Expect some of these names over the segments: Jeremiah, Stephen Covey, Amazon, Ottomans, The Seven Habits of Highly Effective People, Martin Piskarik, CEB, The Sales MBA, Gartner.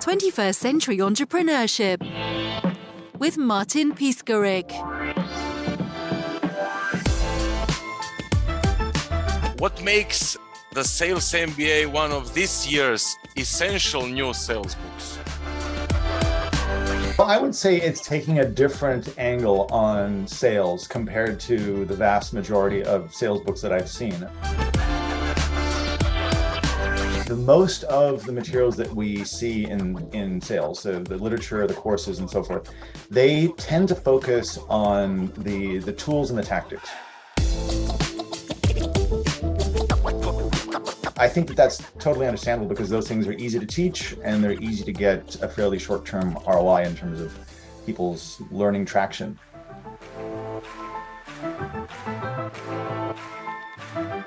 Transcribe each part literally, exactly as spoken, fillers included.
twenty-first Century Entrepreneurship with Martin Piskarik. What makes the Sales M B A one of this year's essential new sales books? Well, I would say it's taking a different angle on sales compared to the vast majority of sales books that I've seen. The most of the materials that we see in, in sales, so the literature, the courses and so forth, they tend to focus on the, the tools and the tactics. I think that that's totally understandable because those things are easy to teach and they're easy to get a fairly short-term R O I in terms of people's learning traction.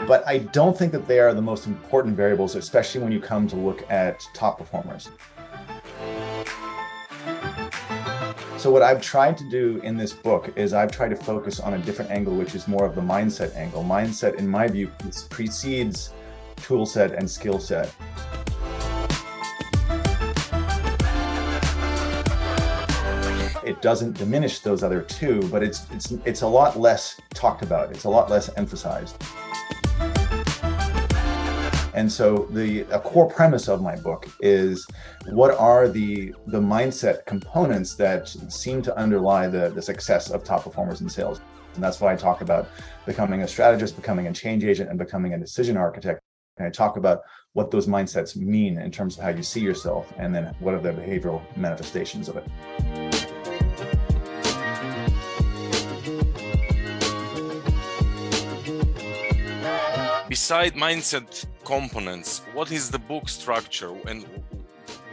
But I don't think that they are the most important variables, especially when you come to look at top performers. So what I've tried to do in this book is I've tried to focus on a different angle, which is more of the mindset angle. Mindset, in my view, precedes tool set and skill set. It doesn't diminish those other two, but it's it's it's a lot less talked about. It's a lot less emphasized. And so the a core premise of my book is what are the the mindset components that seem to underlie the, the success of top performers in sales. And that's why I talk about becoming a strategist, becoming a change agent, and becoming a decision architect. And I talk about what those mindsets mean in terms of how you see yourself, and then what are the behavioral manifestations of it. Beside mindset components, what is the book structure and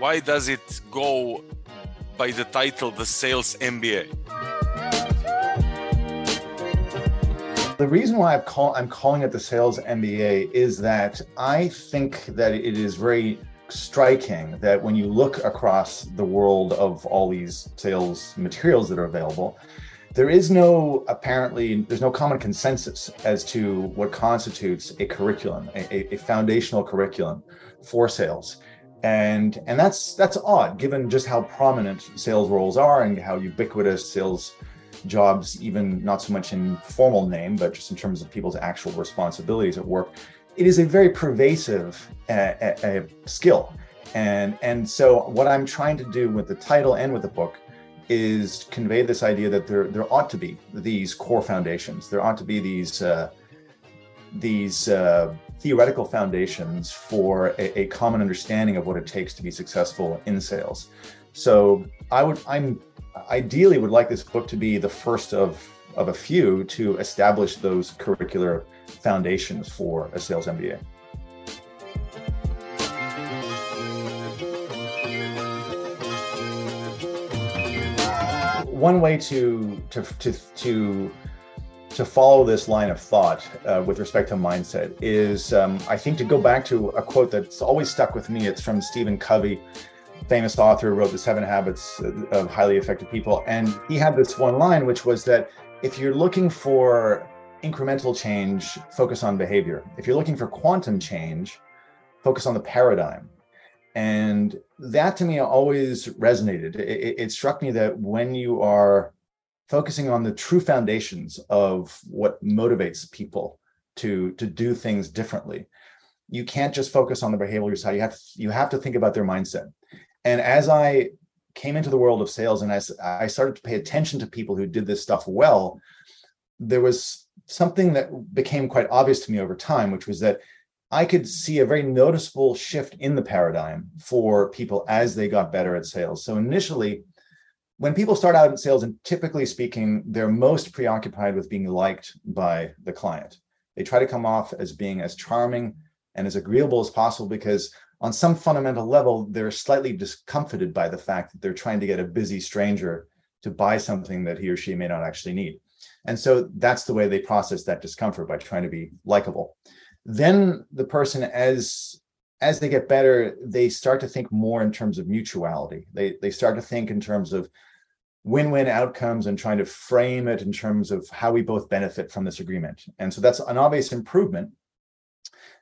why does it go by the title The Sales M B A? The reason why I've call, I'm calling it The Sales M B A is that I think that it is very striking that when you look across the world of all these sales materials that are available, There is no, apparently, there's no common consensus as to what constitutes a curriculum, a, a foundational curriculum for sales. And and that's that's odd, given just how prominent sales roles are and how ubiquitous sales jobs, even not so much in formal name, but just in terms of people's actual responsibilities at work. It is a very pervasive uh, a, a skill. And, and so what I'm trying to do with the title and with the book is convey this idea that there there ought to be these core foundations. There ought to be these uh, these uh, theoretical foundations for a, a common understanding of what it takes to be successful in sales. So I would I'm ideally would like this book to be the first of of a few to establish those curricular foundations for a sales M B A. One way to to to to to follow this line of thought uh, with respect to mindset is, um, I think, to go back to a quote that's always stuck with me. It's from Stephen Covey, famous author who wrote The Seven Habits of Highly Effective People. And he had this one line, which was that if you're looking for incremental change, focus on behavior. If you're looking for quantum change, focus on the paradigm. And that to me always resonated. It, it struck me that when you are focusing on the true foundations of what motivates people to, to do things differently, you can't just focus on the behavioral side. You have to, you have to think about their mindset. And as I came into the world of sales and I, I started to pay attention to people who did this stuff well, there was something that became quite obvious to me over time, which was that I could see a very noticeable shift in the paradigm for people as they got better at sales. So initially, when people start out in sales, and typically speaking, they're most preoccupied with being liked by the client. They try to come off as being as charming and as agreeable as possible because on some fundamental level, they're slightly discomfited by the fact that they're trying to get a busy stranger to buy something that he or she may not actually need. And so that's the way they process that discomfort, by trying to be likable. Then the person, as as they get better, they start to think more in terms of mutuality. They they start to think in terms of win-win outcomes and trying to frame it in terms of how we both benefit from this agreement. And so that's an obvious improvement.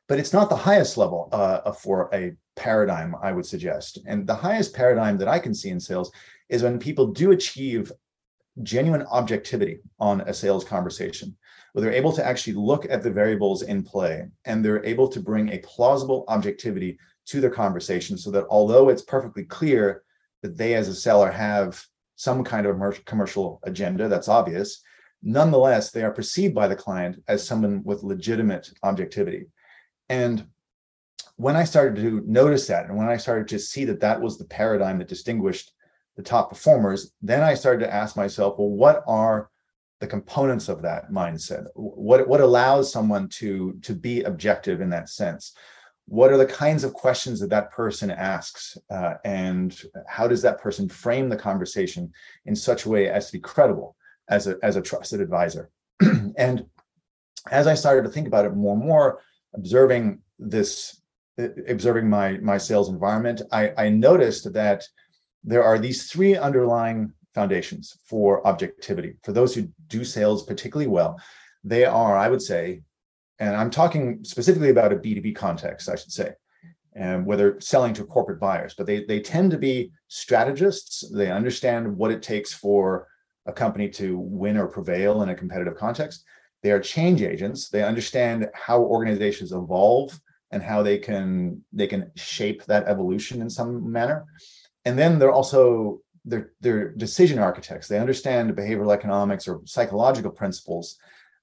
but it's not the highest level uh, for a paradigm, I would suggest. And the highest paradigm that I can see in sales is when people do achieve genuine objectivity on a sales conversation, where they're able to actually look at the variables in play and they're able to bring a plausible objectivity to their conversation, so that although it's perfectly clear that they as a seller have some kind of commercial agenda that's obvious, nonetheless, they are perceived by the client as someone with legitimate objectivity. And when I started to notice that, and when I started to see that that was the paradigm that distinguished the top performers, then I started to ask myself, well, what are the components of that mindset? What, what allows someone to, to be objective in that sense? What are the kinds of questions that that person asks? Uh, and how does that person frame the conversation in such a way as to be credible as a, as a trusted advisor? And as I started to think about it more and more, observing this, observing my, my sales environment, I, I noticed that there are these three underlying foundations for objectivity. For those who do sales particularly well, they are, I would say, and I'm talking specifically about a B two B context, I should say, and whether selling to corporate buyers, but they, they tend to be strategists. They understand what it takes for a company to win or prevail in a competitive context. They are change agents. They understand how organizations evolve and how they can, they can shape that evolution in some manner. And then they're also, they're, they're decision architects. They understand behavioral economics or psychological principles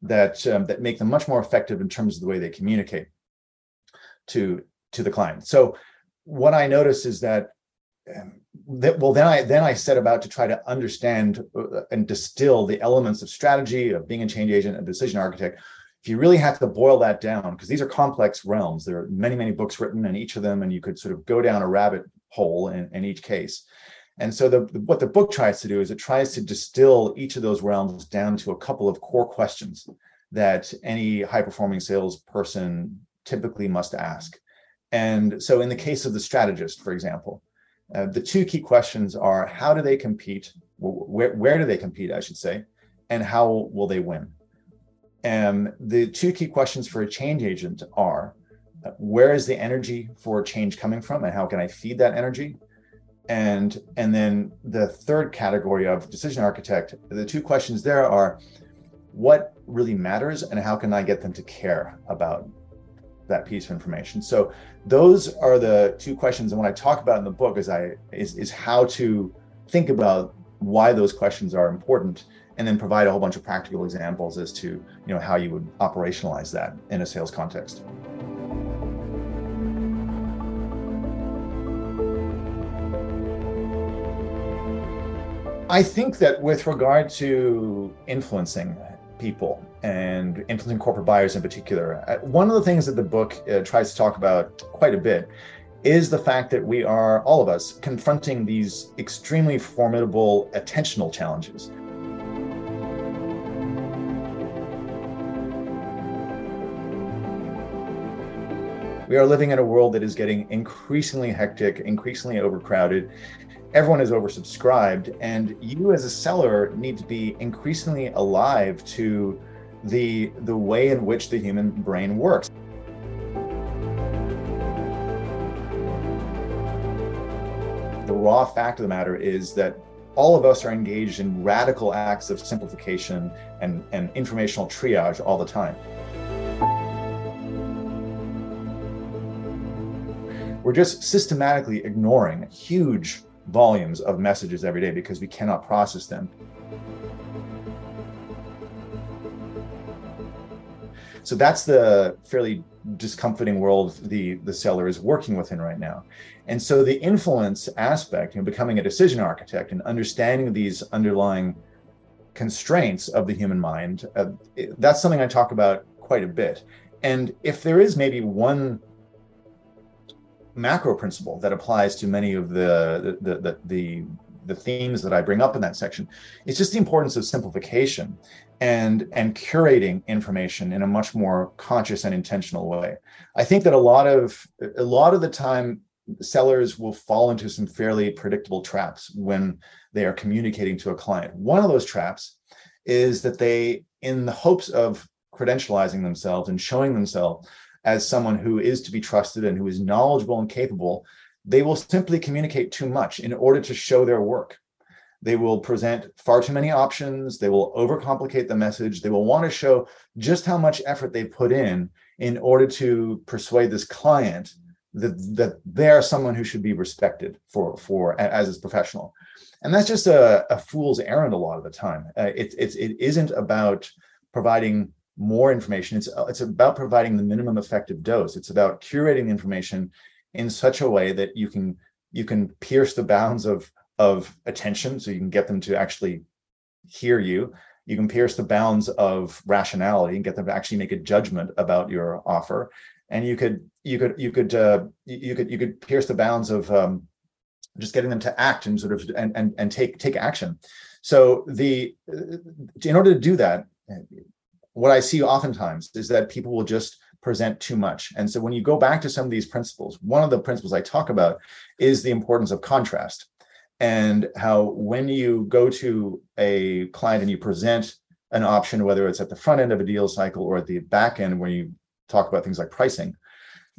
that um, that make them much more effective in terms of the way they communicate to to the client. So what I noticed is that um, that well then I then I set about to try to understand and distill the elements of strategy, of being a change agent, a decision architect. If you really have to boil that down, because these are complex realms, there are many many books written in each of them, and you could sort of go down a rabbit hole in, in each case. And so the, what the book tries to do is it tries to distill each of those realms down to a couple of core questions that any high-performing salesperson typically must ask. And so in the case of the strategist, for example, uh, the two key questions are, how do they compete? Where, where do they compete, I should say, and how will they win? And the two key questions for a change agent are, uh, where is the energy for change coming from, and how can I feed that energy? And and then the third category of decision architect, the two questions there are, what really matters and how can I get them to care about that piece of information? So those are the two questions. And what I talk about in the book is I is, is how to think about why those questions are important, and then provide a whole bunch of practical examples as to, you know, how you would operationalize that in a sales context. I think that with regard to influencing people and influencing corporate buyers in particular, one of the things that the book uh, tries to talk about quite a bit is the fact that we are, all of us, confronting these extremely formidable attentional challenges. We are living in a world that is getting increasingly hectic, increasingly overcrowded. Everyone is oversubscribed, and you as a seller need to be increasingly alive to the, the way in which the human brain works. The raw fact of the matter is that all of us are engaged in radical acts of simplification and, and informational triage all the time. We're just systematically ignoring huge volumes of messages every day because we cannot process them. So that's the fairly discomforting world the, the seller is working within right now. And so the influence aspect, you know, becoming a decision architect and understanding these underlying constraints of the human mind, uh, that's something I talk about quite a bit. And if there is maybe one macro principle that applies to many of the the, the the the themes that I bring up in that section, it's just the importance of simplification and and curating information in a much more conscious and intentional way. I think that a lot of a lot of the time sellers will fall into some fairly predictable traps when they are communicating to a client. One of those traps is that they, in the hopes of credentializing themselves and showing themselves as someone who is to be trusted and who is knowledgeable and capable, they will simply communicate too much in order to show their work. They will present far too many options. They will overcomplicate the message. They will want to show just how much effort they put in in order to persuade this client that, that they are someone who should be respected for, for as a professional. And that's just a, a fool's errand a lot of the time. Uh, it, it, it isn't about providing more information. It's, it's about providing the minimum effective dose. It's about curating information in such a way that you can you can pierce the bounds of, of attention, so you can get them to actually hear you. You can pierce the bounds of rationality and get them to actually make a judgment about your offer. And you could you could you could uh, you could you could pierce the bounds of um, just getting them to act and sort of and and and take take action. So the in order to do that, what I see oftentimes is that people will just present too much. And so when you go back to some of these principles, one of the principles I talk about is the importance of contrast, and how when you go to a client and you present an option, whether it's at the front end of a deal cycle or at the back end where you talk about things like pricing,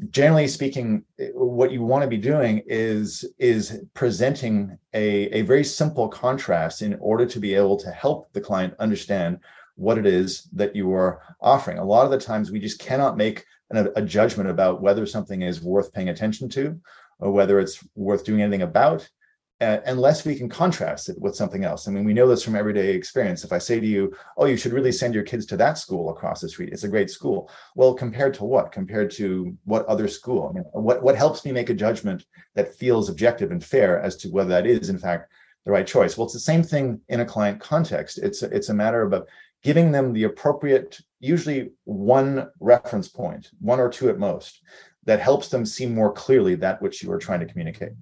generally speaking, what you want to be doing is, is presenting a, a very simple contrast in order to be able to help the client understand what it is that you are offering. A lot of the times we just cannot make an, a judgment about whether something is worth paying attention to or whether it's worth doing anything about uh, unless we can contrast it with something else. I mean, we know this from everyday experience. If I say to you, oh, you should really send your kids to that school across the street, it's a great school. Well, compared to what? Compared to what other school? I mean, what, what helps me make a judgment that feels objective and fair as to whether that is, in fact, the right choice? Well, it's the same thing in a client context. It's, it's a matter of giving them the appropriate, usually one reference point, one or two at most, that helps them see more clearly that which you are trying to communicate.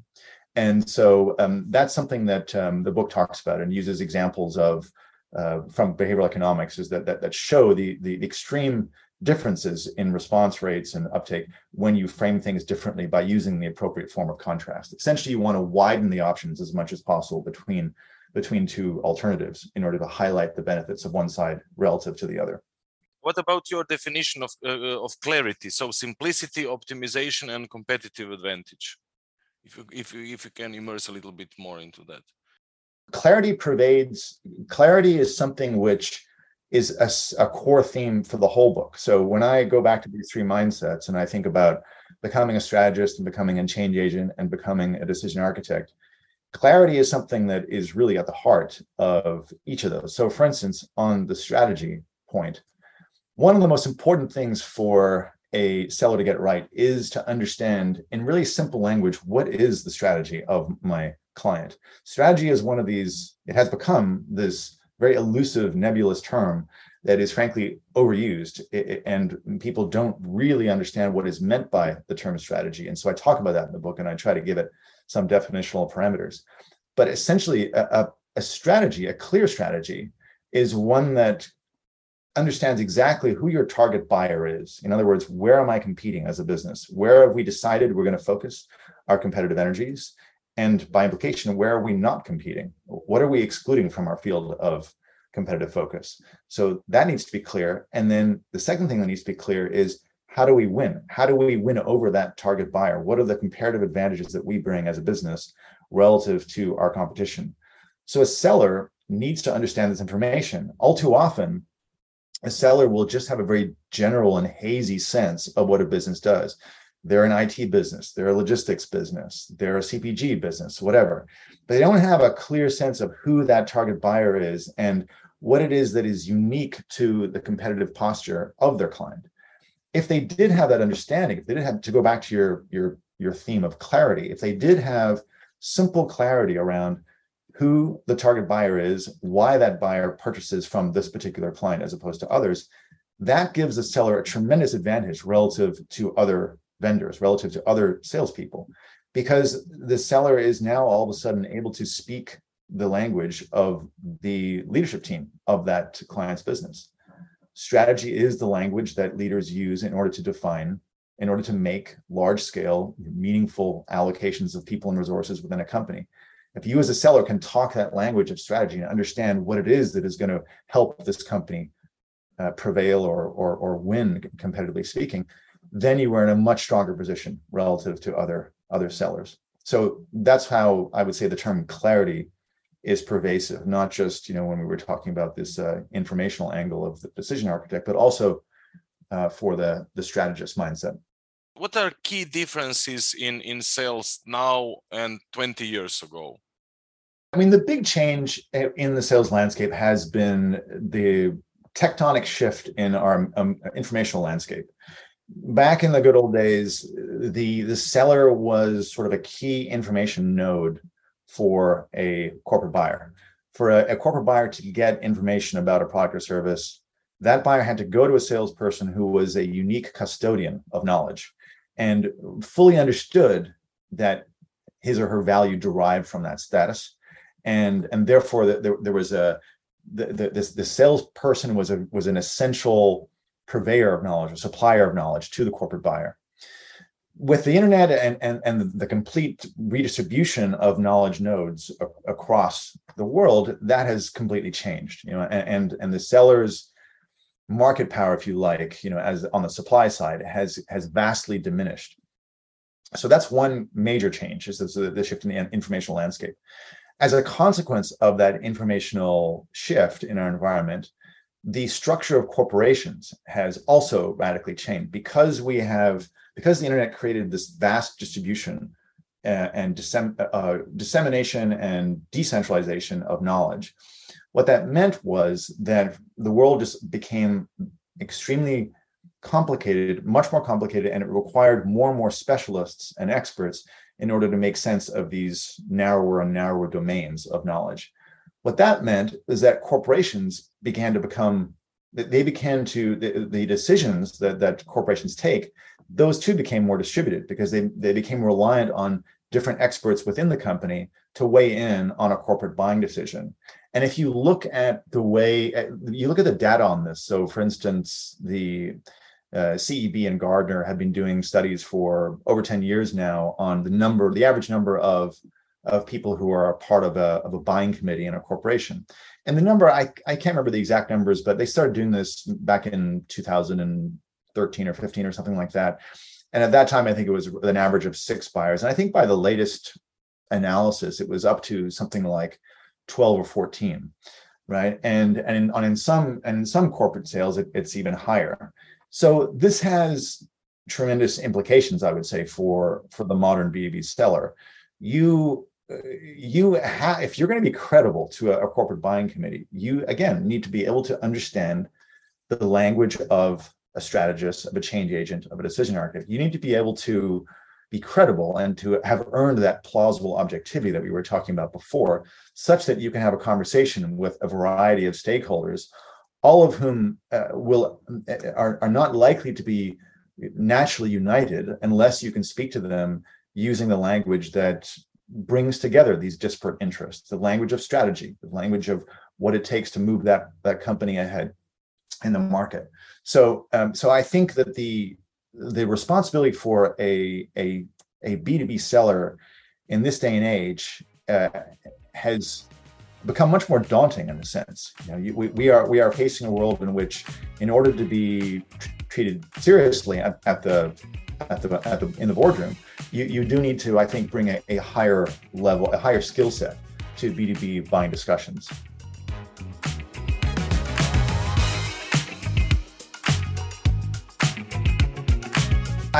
And so um, that's something that um, the book talks about and uses examples of uh, from behavioral economics, is that that, that show the, the extreme differences in response rates and uptake when you frame things differently by using the appropriate form of contrast. Essentially, you want to widen the options as much as possible between between two alternatives in order to highlight the benefits of one side relative to the other. What about your definition of uh, of clarity? So simplicity, optimization, and competitive advantage. If you, if you, if you can immerse a little bit more into that. Clarity pervades. Clarity is something which is a, a core theme for the whole book. So when I go back to these three mindsets and I think about becoming a strategist and becoming a change agent and becoming a decision architect, clarity is something that is really at the heart of each of those. So for instance, on the strategy point, one of the most important things for a seller to get right is to understand in really simple language, what is the strategy of my client? Strategy is one of these, it has become this very elusive, nebulous term that is frankly overused, and people don't really understand what is meant by the term strategy. And so I talk about that in the book and I try to give it some definitional parameters. But essentially a, a, a strategy, a clear strategy, is one that understands exactly who your target buyer is. In other words, where am I competing as a business? Where have we decided we're going to focus our competitive energies? And by implication, where are we not competing? What are we excluding from our field of competitive focus? So that needs to be clear. And then the second thing that needs to be clear is, how do we win? How do we win over that target buyer? What are the comparative advantages that we bring as a business relative to our competition? So a seller needs to understand this information. All too often, a seller will just have a very general and hazy sense of what a business does. They're an I T business, they're a logistics business, they're a C P G business, whatever. But they don't have a clear sense of who that target buyer is and what it is that is unique to the competitive posture of their client. If they did have that understanding, if they did have to go back to your, your, your theme of clarity, if they did have simple clarity around who the target buyer is, why that buyer purchases from this particular client as opposed to others, that gives the seller a tremendous advantage relative to other vendors, relative to other salespeople, because the seller is now all of a sudden able to speak the language of the leadership team of that client's business. Strategy is the language that leaders use in order to define, in order to make large-scale, meaningful allocations of people and resources within a company. If you as a seller can talk that language of strategy and understand what it is that is going to help this company uh, prevail or, or, or win, competitively speaking, then you are in a much stronger position relative to other other sellers. So that's how I would say the term clarity is pervasive, not just, you know, when we were talking about this uh, informational angle of the decision architect, but also uh, for the, the strategist mindset. What are key differences in, in sales now and twenty years ago? I mean, the big change in the sales landscape has been the tectonic shift in our um, informational landscape. Back in the good old days, the, the seller was sort of a key information node for a corporate buyer. For a, a corporate buyer to get information about a product or service, that buyer had to go to a salesperson who was a unique custodian of knowledge and fully understood that his or her value derived from that status. And, and therefore, there, there was a the, the, this, the salesperson was a, was an essential purveyor of knowledge, a supplier of knowledge to the corporate buyer. With the internet and, and, and the complete redistribution of knowledge nodes a- across the world, that has completely changed, you know, and, and, and the seller's market power, if you like, you know, as on the supply side has, has vastly diminished. So that's one major change, is the, the shift in the informational landscape. As a consequence of that informational shift in our environment, the structure of corporations has also radically changed, because we have, because the internet created this vast distribution and, and dissem, uh, dissemination and decentralization of knowledge. What that meant was that the world just became extremely complicated, much more complicated, and it required more and more specialists and experts in order to make sense of these narrower and narrower domains of knowledge. What that meant is that corporations began to become, they began to, the, the decisions that, that corporations take, those too became more distributed, because they, they became reliant on different experts within the company to weigh in on a corporate buying decision. And if you look at the way, you look at the data on this, so for instance, the uh, C E B and Gartner have been doing studies for over ten years now on the number, the average number of of people who are a part of a, of a buying committee in a corporation. And the number, I, I can't remember the exact numbers, but they started doing this back in two thousand thirteen or fifteen or something like that. And at that time, I think it was an average of six buyers. And I think by the latest analysis, it was up to something like twelve or fourteen, right? And, and, on, in, some, and in some corporate sales, it, it's even higher. So this has tremendous implications, I would say, for, for the modern B to B seller. You You ha- if you're going to be credible to a, a corporate buying committee, you, again, need to be able to understand the language of a strategist, of a change agent, of a decision architect. You need to be able to be credible and to have earned that plausible objectivity that we were talking about before, such that you can have a conversation with a variety of stakeholders, all of whom uh, will are, are not likely to be naturally united unless you can speak to them using the language that brings together these disparate interests, the language of strategy, the language of what it takes to move that, that company ahead in the market. So, um, so I think that the the responsibility for a a a B to B seller in this day and age uh, has become much more daunting in a sense. You know, you, we we are we are facing a world in which, in order to be t- treated seriously at, at the At the, at the in the boardroom, you, you do need to, I think, bring a, a higher level, a higher skill set to B to B buying discussions.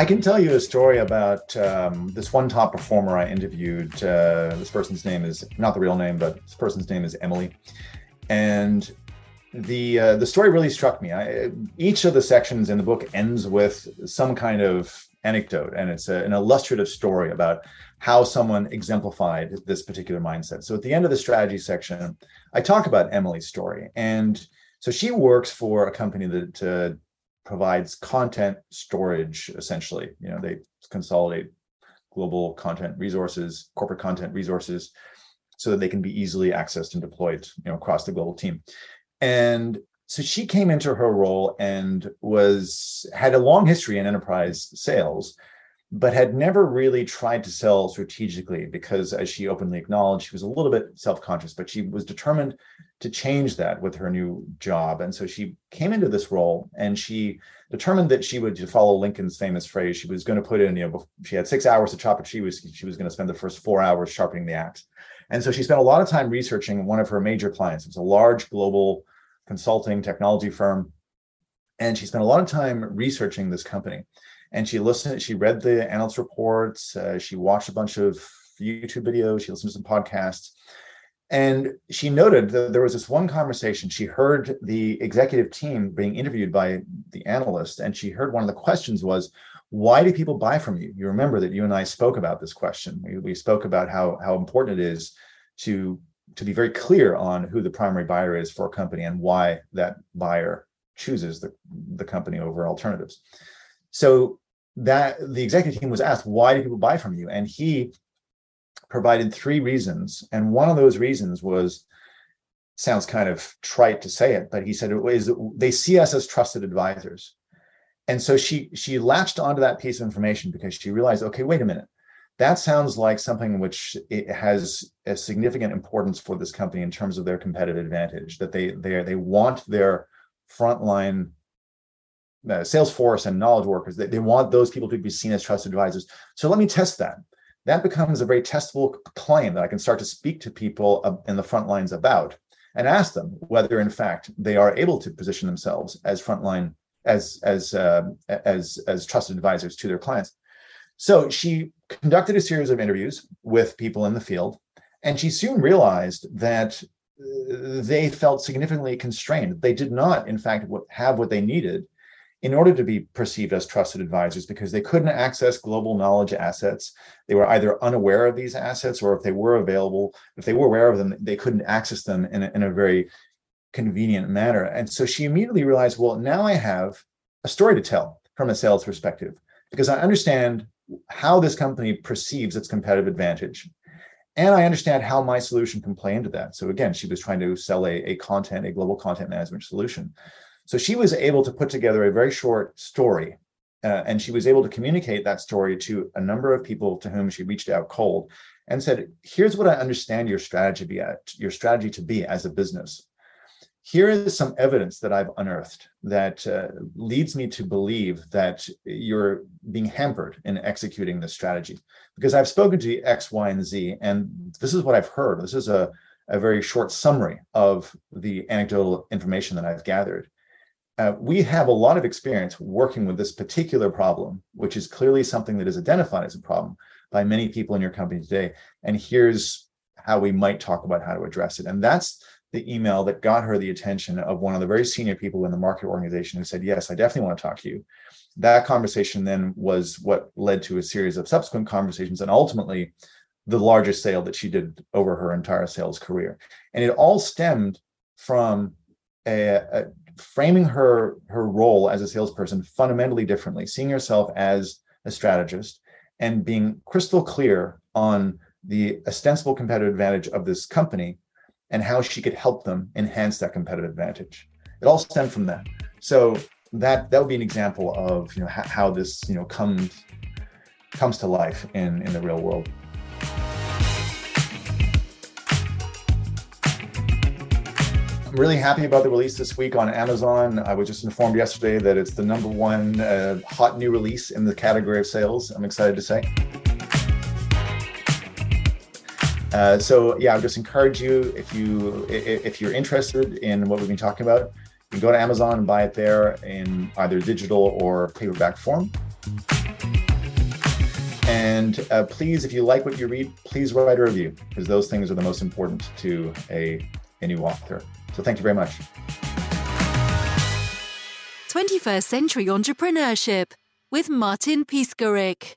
I can tell you a story about um, this one top performer I interviewed. Uh, this person's name is, not the real name, but this person's name is Emily. And The uh, the story really struck me. I, each of the sections in the book ends with some kind of anecdote, and it's a, an illustrative story about how someone exemplified this particular mindset. So at the end of the strategy section, I talk about Emily's story. And so she works for a company that uh, provides content storage, essentially. You know, they consolidate global content resources, corporate content resources, so that they can be easily accessed and deployed, you know, across the global team. And so she came into her role and was had a long history in enterprise sales, but had never really tried to sell strategically because, as she openly acknowledged, she was a little bit self-conscious, but she was determined to change that with her new job. And so she came into this role and she determined that she would follow Lincoln's famous phrase. She was going to put in, you know, she had six hours to chop it. She was, she was going to spend the first four hours sharpening the axe. And so she spent a lot of time researching one of her major clients. It was a large global consulting technology firm. And she spent a lot of time researching this company. And she listened, she read the analyst reports, uh, she watched a bunch of YouTube videos, she listened to some podcasts. And she noted that there was this one conversation, she heard the executive team being interviewed by the analyst, and she heard one of the questions was, why do people buy from you? You remember that you and I spoke about this question. We, we spoke about how, how important it is to, to be very clear on who the primary buyer is for a company and why that buyer chooses the, the company over alternatives. So that the executive team was asked, why do people buy from you? And he provided three reasons. And one of those reasons was, sounds kind of trite to say it, but he said, is they see us as trusted advisors. And so she she latched onto that piece of information because she realized, okay, wait a minute, that sounds like something which it has a significant importance for this company in terms of their competitive advantage, that they they they want their frontline Uh, sales force and knowledge workers, they, they want those people to be seen as trusted advisors. So let me test that. That becomes a very testable claim that I can start to speak to people uh, in the front lines about and ask them whether, in fact, they are able to position themselves as frontline, as as uh, as as trusted advisors to their clients. So she conducted a series of interviews with people in the field, and she soon realized that they felt significantly constrained. They did not, in fact, have what they needed in order to be perceived as trusted advisors, because they couldn't access global knowledge assets. They were either unaware of these assets, or if they were available, if they were aware of them, they couldn't access them in a, in a very convenient manner. And so she immediately realized, well, now I have a story to tell from a sales perspective, because I understand how this company perceives its competitive advantage. And I understand how my solution can play into that. So again, she was trying to sell a, a content, a global content management solution. So she was able to put together a very short story, uh, and she was able to communicate that story to a number of people to whom she reached out cold and said, here's what I understand your strategy be at, your strategy to be as a business. Here is some evidence that I've unearthed that uh, leads me to believe that you're being hampered in executing this strategy, because I've spoken to X, Y, and Z, and this is what I've heard. This is a, a very short summary of the anecdotal information that I've gathered. Uh, we have a lot of experience working with this particular problem, which is clearly something that is identified as a problem by many people in your company today. And here's how we might talk about how to address it. And that's the email that got her the attention of one of the very senior people in the market organization who said, yes, I definitely want to talk to you. That conversation then was what led to a series of subsequent conversations and ultimately the largest sale that she did over her entire sales career. And it all stemmed from a, a framing her her role as a salesperson fundamentally differently, seeing herself as a strategist and being crystal clear on the ostensible competitive advantage of this company and how she could help them enhance that competitive advantage. It all stemmed from that. So that that would be an example of, you know, how, how this, you know, comes comes to life in, in the real world. I'm really happy about the release this week on Amazon. I was just informed yesterday that it's the number one uh, hot new release in the category of sales. I'm excited to say. Uh, so yeah, I would just encourage you, if, you, if you're interested in what we've been talking about, you can go to Amazon and buy it there in either digital or paperback form. And uh, please, if you like what you read, please write a review, because those things are the most important to a, a new author. So thank you very much. twenty-first Century Entrepreneurship with Martin Piskarik.